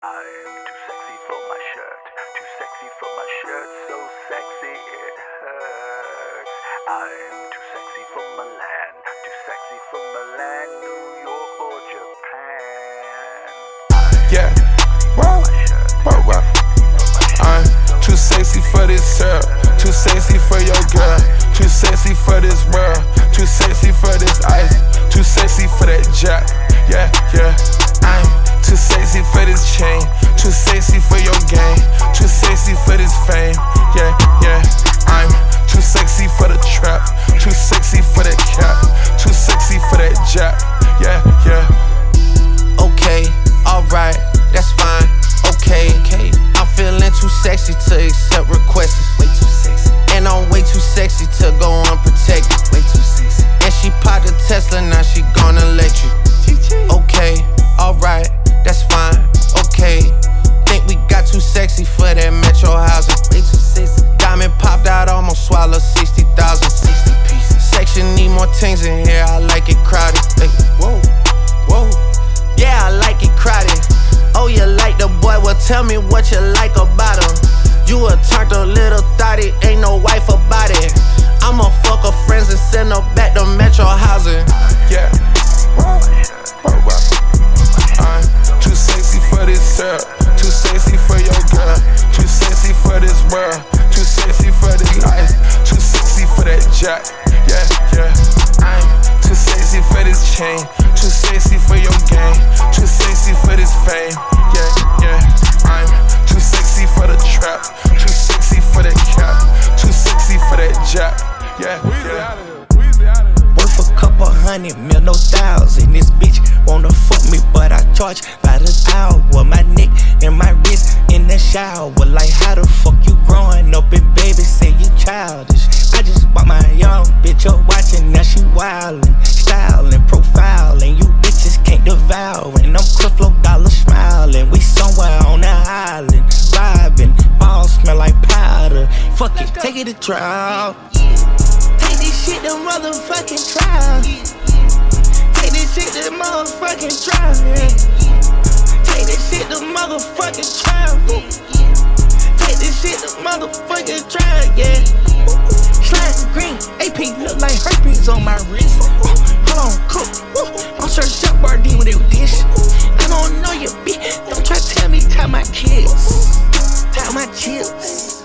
I'm too sexy for my shirt, too sexy for my shirt, so sexy it hurts. I'm too sexy for Milan, too sexy for Milan, New York or Japan. Yeah, wow, wow, wow. I'm too sexy for this shirt, too sexy for your girl, too sexy for this world, too sexy for this ice, too sexy for that jack. Yeah, yeah, I'm too sexy for this chain, too sexy for your game, too sexy for this fame. Yeah, yeah, I'm too sexy for the trap, too sexy for that cap, too sexy for that jack. Yeah, yeah. Okay, alright, that's fine. Okay, okay, I'm feeling too sexy to accept requests. Way too sexy, and I'm way too sexy to go unprotected. Way too sexy, and she popped a Tesla, now she gonna let you. Okay, alright. That's fine, okay. Think we got too sexy for that metro housing. Way too sexy. Diamond popped out, almost swallowed 60,000. 60 pieces. Section need more things in here. I like it crowded. Ay, whoa, whoa. Yeah, I like it crowded. Oh, you like the boy? Well, tell me what you like about him. You a turned a little thotty, ain't no wife about it. I'ma fuck her friends and send her back to metro housing. Yeah. Too sexy for your girl, too sexy for this world, too sexy for this ice, too sexy for that jack. Yeah, yeah. I'm too sexy for this chain, too sexy for your game, too sexy for this fame. Yeah, yeah. I'm too sexy for the trap, too sexy for that cap, too sexy for that jack. Yeah, yeah. Worth a couple hundred mil, no thousand. This bitch wanna fuck me, but I charge by the hour. My neck and my wrist in the shower. Like how the fuck you growing up and baby say you childish? I just bought my young bitch up watching, now she wildin', styling, profiling. You bitches can't devour, and I'm Cliff Low Dollar smiling. We somewhere on the island, vibing. Balls smell like powder. Fuck it, take it to trial. Take this shit to motherfucking trial. Take this shit to motherfucking trial. Take this shit to motherfucking trial. Take this shit to motherfucking trial, yeah. Slime green, AP look like herpes on my wrist. Hold on, cook. I'm sure Chef Bardi with it with this. I don't know your bitch. Don't try to tell me tie my kids, tie my chips.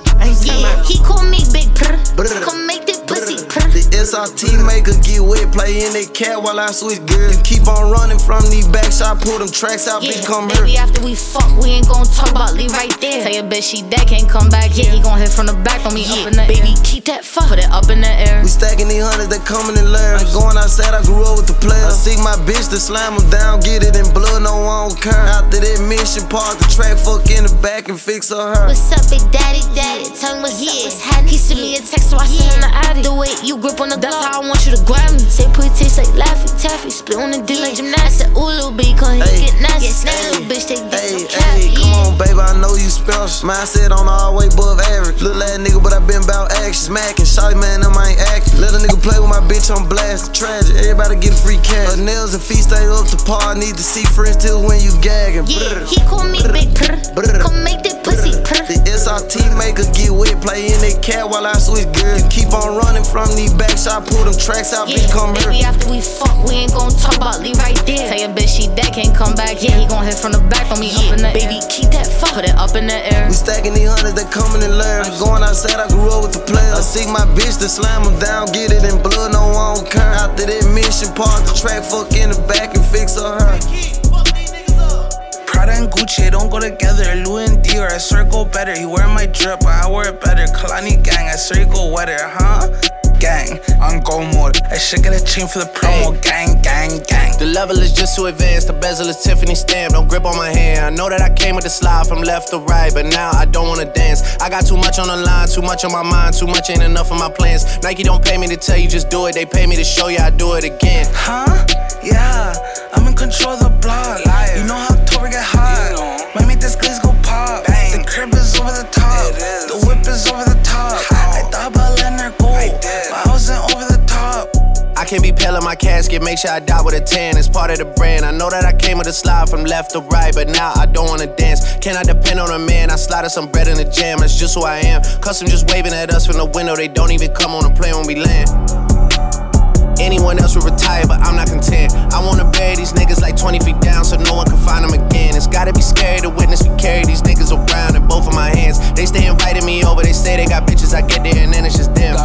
Yeah, he call me Big Purr. Come make that pussy purr. The SRT maker get wet, play in that cat while I switch gears. You keep on running from these backs, I pull them tracks out, yeah, bitch, come here. Baby, after we fuck, we ain't gon' talk about leave right there. Tell your bitch she dead, can't come back, yeah. He gon' hit from the back on me, yeah, up in the baby, air. Keep that fuck, put it up in the air. We stacking these hundreds, they coming in layers. Going outside, I grew up with the players. I seek my bitch to slam them down, get it in blood, no one care. After that mission, park the track, fuck in the back and fix her her. What's up, big daddy, daddy? Tell me what's up, what's happening. He sent me a text, so I sent him the addy. The way you grip on the block, that's how I want you to grab me. Say pretty taste like Laffy Taffy, split on the D like gymnastics. I said, ooh, little B, cause he get nasty. Little bitch, they get nasty. Come on, baby, I know you special. Mindset on all way above average. Little ass nigga, but I been bout action. Smacking, shawty man, them I ain't acting. Let a nigga play with my bitch, I'm blasting. Tragic, everybody get a free cash. Her nails and feet stay up to par. I need to see friends till when you gagging. Yeah, he call me Big Purr. Come make that pussy purr. The SRT maker get wet, play in that cat while I switch gear. You keep on running from these backs, I pull them tracks out, bitch, come here. Baby, after we fuck, we ain't gon' talk about leave right there. Tell your bitch she dead, can't come back, yeah. He gon' hit from the back on me, yeah, up in the baby, air. Keep that fuck, put it up in the air. We stacking these hundreds, they coming in layers. Going outside, I grew up with the players. I seek my bitch to slam them down, get it in blood, no one don't care. After that mission, park the track, fuck in the back and fix her her. Prada and Gucci, don't go together. Louis and Dior, I swear go better. He wear my drip, but I wear it better. Kalani gang, I swear you go wetter, huh? Gang, on go mode. I should get a chain for the promo. Gang, gang, gang. The level is just too advanced. The bezel is Tiffany stamp. Don't grip on my hand. I know that I came with the slide from left to right, but now I don't wanna dance. I got too much on the line, too much on my mind, too much ain't enough of my plans. Nike don't pay me to tell you just do it. They pay me to show you I do it again. Huh? Yeah, I'm in control of the block. You know how October get hot. Might make this glaze go pop. The crib is over the top. The whip is over the top. I thought about letting her go, but I wasn't over the top. I can be pale in my casket, make sure I die with a tan. It's part of the brand. I know that I came with a slide from left to right, but now I don't wanna dance. Can I depend on a man? I slotted some bread in the jam, that's just who I am. Custom just waving at us from the window, they don't even come on the plane when we land. Anyone else would retire, but I'm not content. I wanna bury these niggas like 20 feet down so no one can find them again. It's gotta be scary to witness me carry these niggas around in both of my hands. They stay inviting me over, they say they got bitches, I get there and then it's just them.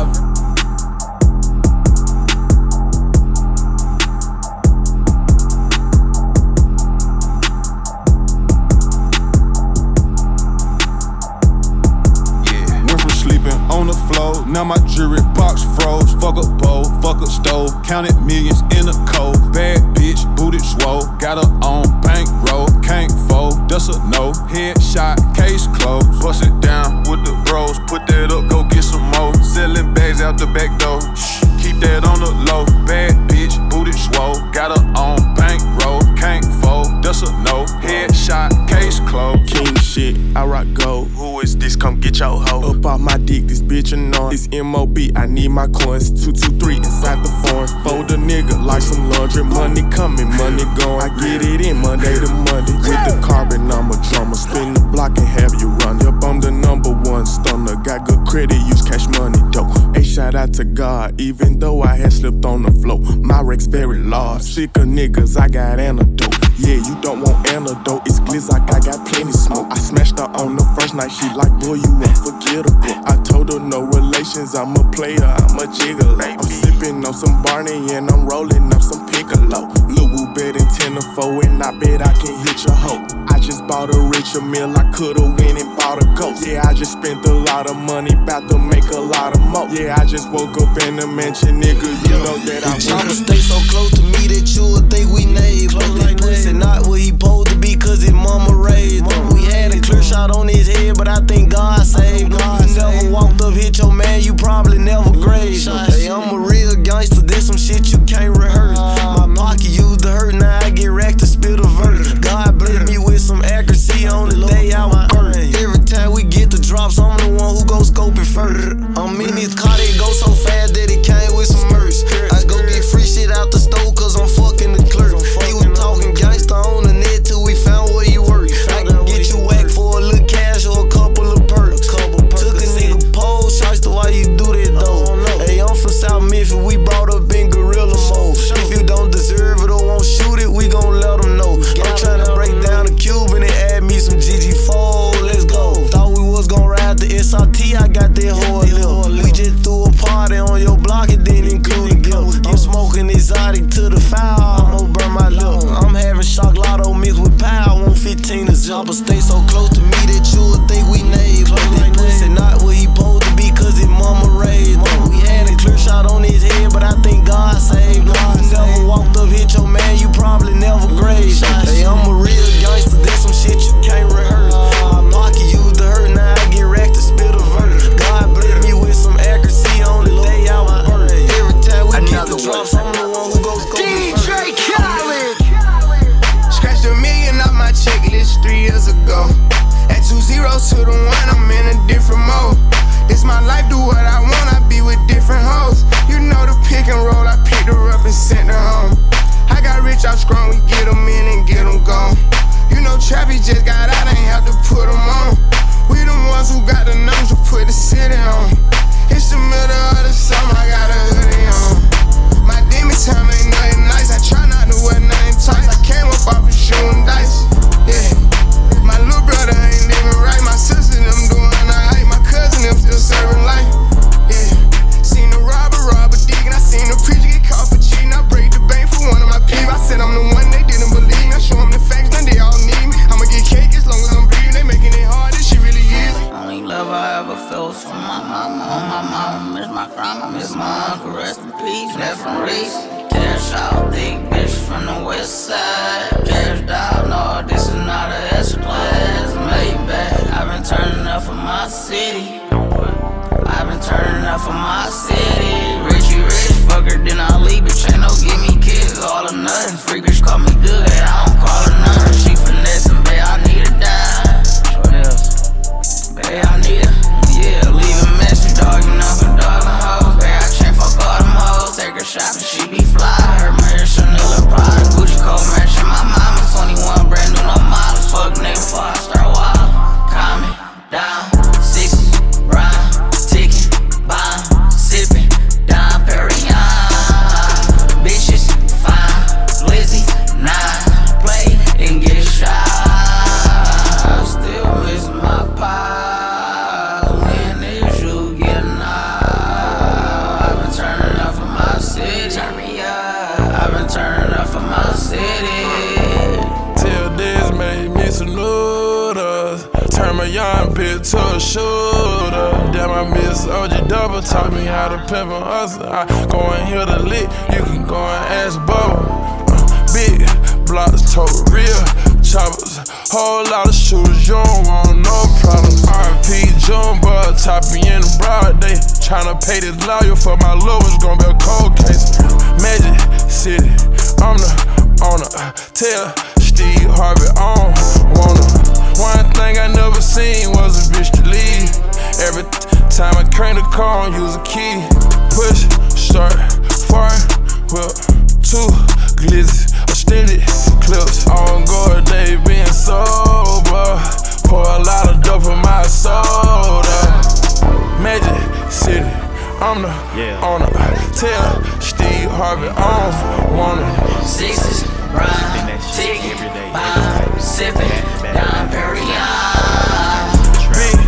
On the floor, now my jewelry box froze. Fuck a bowl, fuck a stove. Counted millions in a cold. Bad bitch, booted swole. Got her on bankroll. Can't fold, that's a no. Headshot, case closed. Bust it down with the bros. Put that up, go get some more. Selling bags out the back door. Shh, keep that on the low. Bad bitch, booted swole. Got her on bankroll. Can't fold, that's a no. Headshot, case closed. King shit, I rock gold. Who is this? Come get your hoe. Up off my dick, this bitch annoying. It's M.O.B., I need my coins. 223 inside the foreign. Fold a nigga like some laundry. Money coming, money going. I get it in Monday to Monday. With the carbon, I'm a drummer. Spin the block and have you run. Yup, I'm the number one stunner. Got good credit, use cash money, dope. Hey, shout out to God, even though I had slipped on the floor. My wreck's very large. Sick of niggas, I got antidote. Yeah, you don't want antidote. It's glitz, I got plenty smoke. I smashed her on the first night. She like, boy, you unforgettable. I told her no relations. I'm a player, I'm a jiggler. I'm sipping on some Barney and I'm rolling up some Piccolo. Lil' bet in 10-4 and I bet I can hit your hoe. I just bought a richer meal. I coulda went and bought a ghost. Yeah, I just spent a lot of money, bout to make a lot of mo. Yeah, I just woke up in the mansion, nigga. You know that I'm trying to stay so close to me that you would think we naive. Like this and not what he supposed to be, cause his mama raised him. We had a clear shot on his head, but I think God saved him. You never walked up, hit your man, you probably never grazed him. Hey, I'm a real gangster, this some shit you can't rehearse. My pocket used to hurt, now I get racked to spit a verse. God bless me with some accuracy on the day I was birthed. Every time we get the drops, I'm the one who go scoping further. I'm in this car that go so fast that it came with some merch. I go get free shit out the store, cause I'm fucking the clerk. He was talking gangster on the net till we found where you were. I can get you whacked for a little cash or a couple of perks. Took a nigga pole shots to why you do that though. Hey, I'm from South Memphis, we brought up in guerrilla mode. If you don't deserve it or won't shoot it, we gon' let them know. I'm tryna break down the Cuban and add me some GG4, let's go. Thought we was gon' ride the SRT, I got that whole lip. We just threw a party on your block, it didn't include a gift. I'm smoking exotic to the foul, I almost burn my lip. I'm having shock lotto mixed with power, I want 15 to zip. But stay so close to me that you would think we naive. But this pussy not what he supposed to be, cause his mama raised him. We had a clear shot on his head, but I think God saved him. You never walked up, hit your man, you probably never grazed him. Hey, I'm a real gangster, this some shit you can't rehearse. My pocket used to hurt, now I get racked to spit a verse. God bless me with some accuracy on the day I was birthed. Every time we get the drops, I'm the one who goes DJ Khaled. Scratched a million off my checklist 3 years ago. At 2 zeros to the one, I'm in a different mode. This my life, do what I want, I be with different hoes. You know the pick and roll, I picked her up and sent her home. I got rich, I'm strong, we get them in and get them gone. You know Trappy just got out, ain't have to put them on. We the ones who got the numbers to put the city on. It's the middle of the summer, I got a hoodie on. My demon time ain't nothing nice, I try not to wear nothing tight. I came up off of shooting dice, yeah. My little brother ain't even right, my sister them doing all right. My cousin them still serving life, yeah. Seen the robber deacon, I seen the preacher get caught for cheating. I break the bank for one of my peeps. I said I'm the one they didn't believe me. I show them the facts, then they all need me. I'ma get cake as long as I'm breathing. They making it hard, this shit really is. Only love I ever felt was from my mama. On my mama, miss my grandma, miss my uncle, rest in peace. Left from Reese, cash out, thick bitch from the west side. Cash down all this. salute us. Turn my young bitch to a shooter. Damn, I miss OG Double. Taught me how to pimp and hustle. I go and hear the lick, you can go and ask Bubba. Big blocks, total real choppers. Whole lot of shooters, you don't want no problems. RP Junebug, top me in the broad day. Tryna pay this lawyer for my lawyer's gonna be a cold case. Magic City, I'm the owner. Tell Steve Harvey I don't wanna. One thing I never seen was a bitch to leave. Every time I crank the car, I don't use a key. Push, start, fart, whip, two glizzy, extended clips. I don't go a day being sober. Pour a lot of dope in my soda. Magic City, I'm the owner. Tell Steve Harvey I don't wanna. Sixes, rhyme, ticking, vibe, sipping, Don Perignon. Big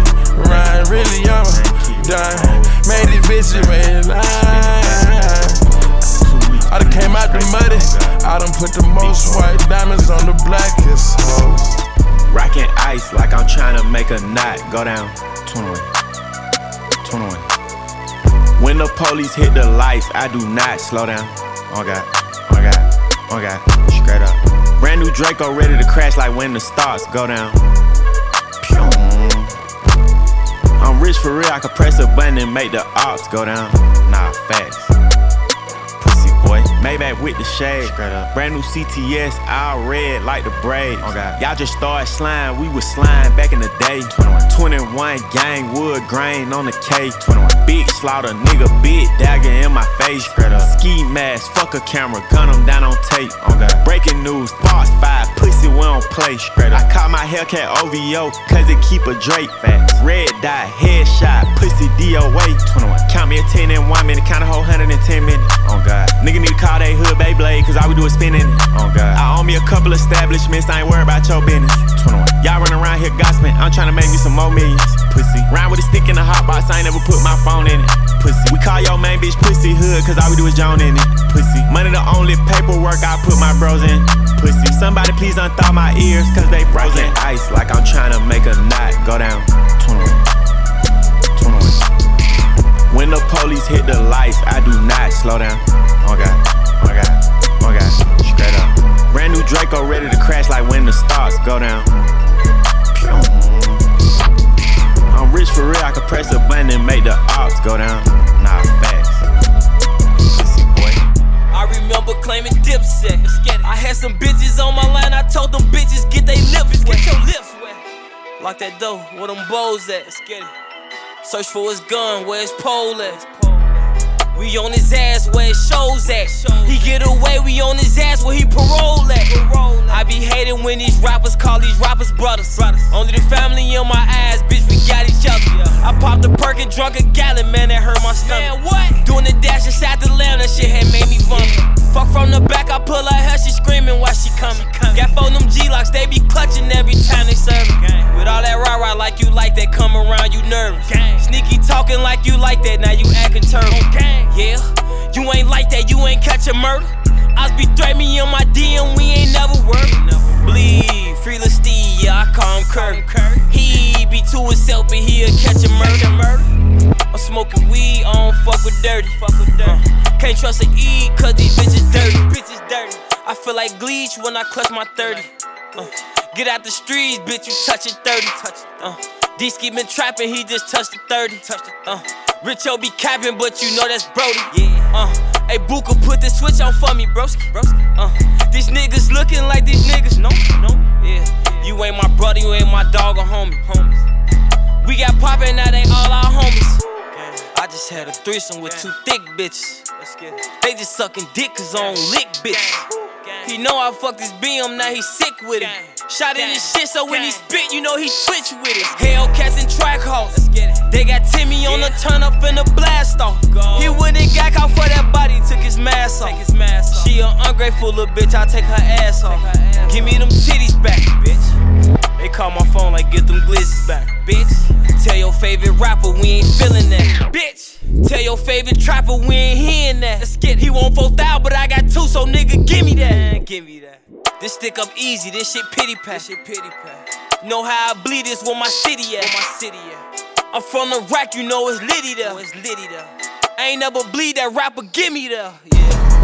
rhyme, really I'm a dime. Made these bitches red line. I done came out the muddy. I done put the most white diamonds on the blackest hoes. Rockin' ice like I'm tryna make a knot. Go down. 21. When the police hit the lights, I do not slow down. Oh God. Straight up. Brand new Draco ready to crash like when the stars go down. Pew. I'm rich for real. I could press a button and make the ops go down. Nah, facts. Maybach with the shade, brand new CTS, all red like the braids. Okay. Y'all just started slime, we was slime back in the day. 21 gang, wood grain on the K. 21 big slaughter, nigga, big dagger in my face. Ski mask, fuck a camera, gun him down on tape. Okay. Breaking news, Fox 5, pussy we don't play. I caught my Hellcat OVO, cause it keep a Drake fast. Red dot, headshot, pussy DOA. 21 count me a 10 in 1 minute, count a whole 110 minutes. Oh God. Nigga need to call they hood Beyblade, cause all we do is spinning. Oh God. I own me a couple establishments, I ain't worried about your business. 21. Y'all run around here gossiping, I'm tryna make me some more millions. Pussy. Round with a stick in the hot box, I ain't never put my phone in it. Pussy. We call your main bitch pussy hood, cause all we do is John in it. Pussy. Money the only paperwork, I put my bros in. Pussy. Somebody please unthaw my ears, cause they frozen. Rockin' ice like I'm tryna make a knot. Go down. 21. When the police hit the lights, I do not slow down. Oh God. Straight up. Brand new Draco ready to crash like when the stars go down. I'm rich for real, I could press a button and make the ops go down. Nah, facts. Pussy boy. I remember claiming Dipset. I had some bitches on my line, I told them bitches get they lips wet. Lock that door, where them bows at. Search for his gun, where his pole at. We on his ass, where his shows at. He get away, we on his ass, where he parole at. I be hating when these rappers call these rappers brothers. Only the family in my eyes, bitch, we got each other. I popped a perk and drunk a gallon, man, that hurt my stomach. Doing the dash inside the lamb, that shit had made me vomit. Fuck from the back, I pull her hair, she screaming while she coming. Got four them G-locks, they be clutching every time they serve it. With all that rah-rah like that, come around, you nervous. Sneaky talking like you like that, now you acting turtle. Yeah, you ain't like that, you ain't catching murder. Oz be threat me on my DM, we ain't never worried. Bleed, free Lil Steve, yeah, I call him Kirk. He be to himself, but he'll catch a murder. I'm smoking weed, I don't fuck with dirty. Can't trust an E, cause these bitches dirty. I feel like Gleech when I clutch my 30. Get out the streets, bitch, you touchin' 30. D-Ski been trappin', he just touched the 30. Richo be cappin', but you know that's Brody. Hey, Booker, put the switch on for me, broski. These niggas lookin' like these niggas, no. Yeah, you ain't my brother, you ain't my dog or homies. We got poppin', now they all our homies. I just had a threesome with two thick bitches. They just sucking dick cause I don't lick bitch. He know I fucked his BM, now he sick with it. Shot in his shit so when he spit, you know he twitch with it. Hellcats and track hoes, they got Timmy on the turn up and the blast off. He wouldn't got caught for that body, took his mask off. She an ungrateful little bitch, I take her ass off. Give me them titties back, bitch. They call my phone like get them glizzes back, bitch. Tell your favorite rapper we ain't feeling that, bitch. Tell your favorite trapper we ain't hearing that. Let's get it. He want 4,000, but I got two, so nigga, give me that. This stick up easy, this shit pity pack. Know how I bleed this where my city at. I'm from the rack, you know it's litty though. I ain't never bleed that rapper, give me though. Yeah.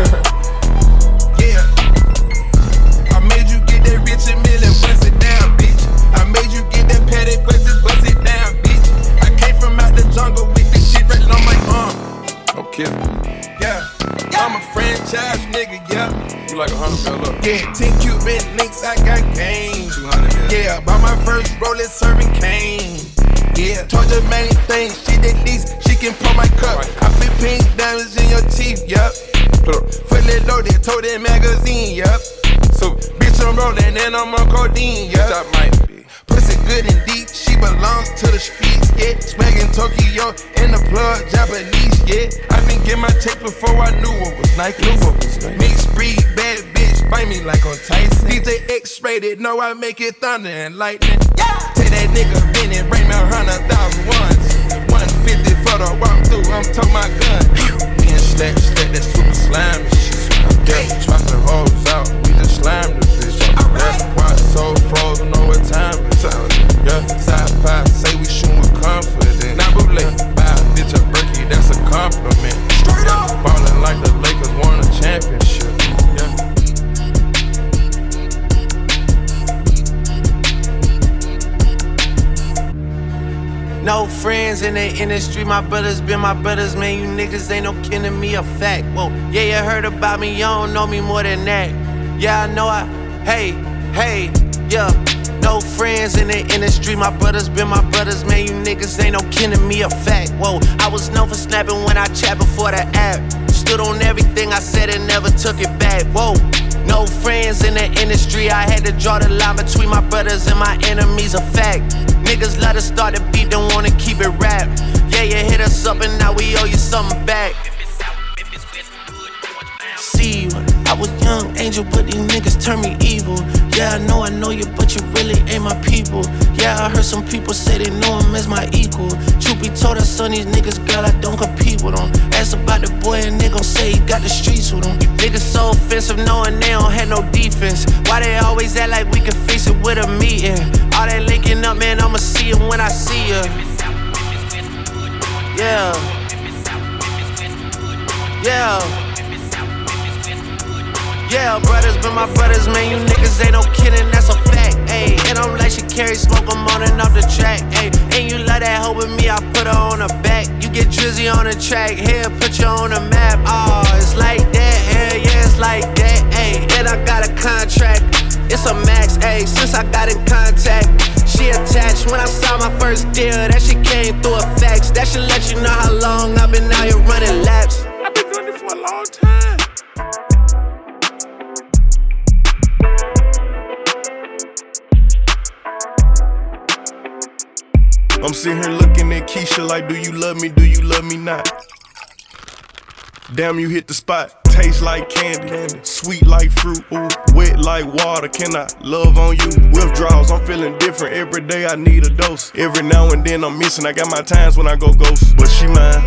Yeah. I made you get that rich and million, bust it down, bitch. I made you get that patty, bust it down, bitch. I came from out the jungle with this shit written on my arm. Okay. Yeah. I'm a franchise nigga, yeah. You like 100 mil up. Yeah, 10 Cuban links, I got game. 200 mil. Yeah, by my first Rolex serving cane. Yeah, told your main thing, she did these, she can pour my cup. I fit pink diamonds in your teeth, yup. Fully loaded, told that magazine, yup. So, bitch, I'm rolling and I'm on codeine, yup. That might be. Pussy good and deep, she belongs to the streets, yeah. Swaggin' Tokyo in the plug, Japanese, yeah. I been get my check before I knew what was Nike. Mixed breed, bad bitch, bite me like on Tyson. DJ X-rated, know I make it thunder and lightning. Yeah. Take that nigga Benny, bring me 100,000 ones. 150 for the walkthrough, I'm totin' my gun. Being slap, that super slime and shit. Yeah, try the hoes out, we just slime this bitch. Yeah, why so frozen, know what time it is. Yeah, side by say we shootin' with confidence. Now boule, buy a bitch a Berkey, that's a compliment. Straight up, ballin' like the Lakers won a championship. Yeah. No friends in the industry, my brothers been my brothers, man, you niggas ain't no kidding me, a fact, whoa. Yeah, you heard about me, you don't know me more than that. Yeah, I know I, hey, yeah. No friends in the industry, my brothers been my brothers, man, you niggas ain't no kidding me, a fact, whoa. I was known for snapping when I chat before the app. Stood on everything I said and never took it back, whoa. No friends in the industry, I had to draw the line between my brothers and my enemies, a fact. Niggas love to start the beat, don't wanna keep it rap. Yeah, you hit us up and now we owe you something back. See, I was young angel, but these niggas turned me evil. Yeah, I know you, but you really ain't my people. Yeah, I heard some people say they know him as my equal. Truth be told, I son these niggas, girl, I don't compete with them. Ask about the boy and they gon' say he got the streets with him. Niggas so offensive knowing they don't have no defense. Why they always act like we can face it with a meeting? All that linking up, man, I'ma see him when I see ya. Yeah. Yeah, brothers been my brothers, man, you niggas ain't no kidding, that's a fact, ayy. And I'm like she carry smoke, I'm on and off the track, ayy. And you love that hoe with me, I put her on her back. You get drizzy on the track, here, put you on the map. Oh, it's like that, hell yeah, it's like that, ayy. And I got a contract, it's a max, ayy. Since I got in contact, she attached. When I saw my first deal, that she came through a fax. That should let you know how long I've been out here running laps. I've been doing this for a long time. I'm sitting here looking at Keisha like, do you love me not? Damn, you hit the spot. Taste like candy, sweet like fruit, ooh, wet like water. Can I love on you? Withdrawals, I'm feeling different. Every day I need a dose. Every now and then I'm missing. I got my times when I go ghost. But she mine,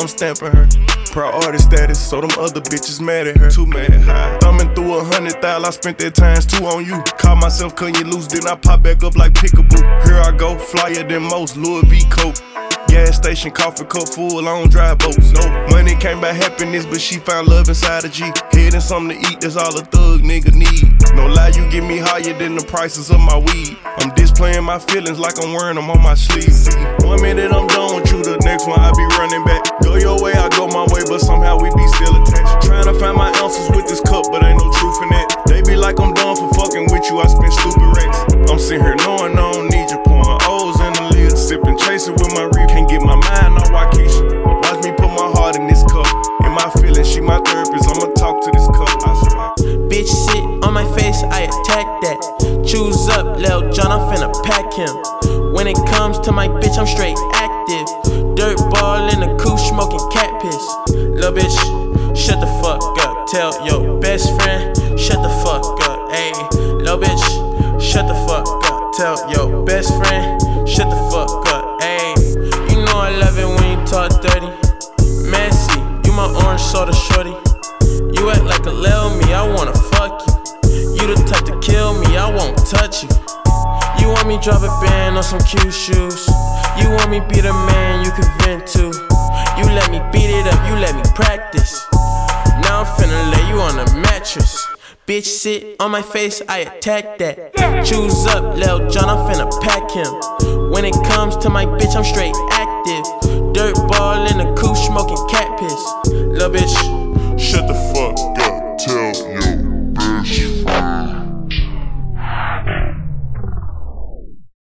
I'm stamping her. Priority status, so them other bitches mad at her. Too mad, high. Thumbing through 100,000, I spent that times 2 on you. Caught myself cutting you loose, then I pop back up like Pickaboo. Here I go, flyer than most, Louis V. Coke. Gas station, coffee cup full, I don't drive boats. No money came by happiness, but she found love inside a G. Head and something to eat, that's all a thug nigga need. No lie, you get me higher than the prices of my weed. I'm displaying my feelings like I'm wearing them on my sleeves. 1 minute I'm done with you, the next one I be running back. Go your way, I go my way, but somehow we be still attached. Trying to find my ounces with this cup, but ain't no truth in that. They be like I'm done for fucking with you, I spend stupid racks. I'm sitting here knowing I don't need you, pouring O's in the lid, sipping, chasing with my reef. Can't get my mind on Waukesha. Watch me put my heart in this cup. In my feelings, she my therapist. I'ma talk to this cup. Bitch, sit on my face, I attack that. Choose up, Lil Jon, I'm finna pack him. When it comes to my bitch, I'm straight active. Dirt ball in the coupe, smoking cat piss. Lil bitch, shut the fuck up. Tell your best friend, shut the fuck up. Ayy, lil bitch, shut the fuck up. Tell your best friend, shut the fuck up. Ayy. I love it when you talk dirty. Messy, you my orange soda shorty. You act like a lil me, I wanna fuck you. You You the type to kill me, I won't touch you. You want me drop a band on some cute shoes. You want me be the man you can vent to. You let me beat it up, you let me practice. Now I'm finna lay you on a mattress. Bitch sit on my face, I attack that. Choose up, Lil Jon, I'm finna pack him. When it comes to my bitch, I'm straight active. Dirt ball in the coupe, smoking cat piss. Lil bitch, shut the fuck up, tell me.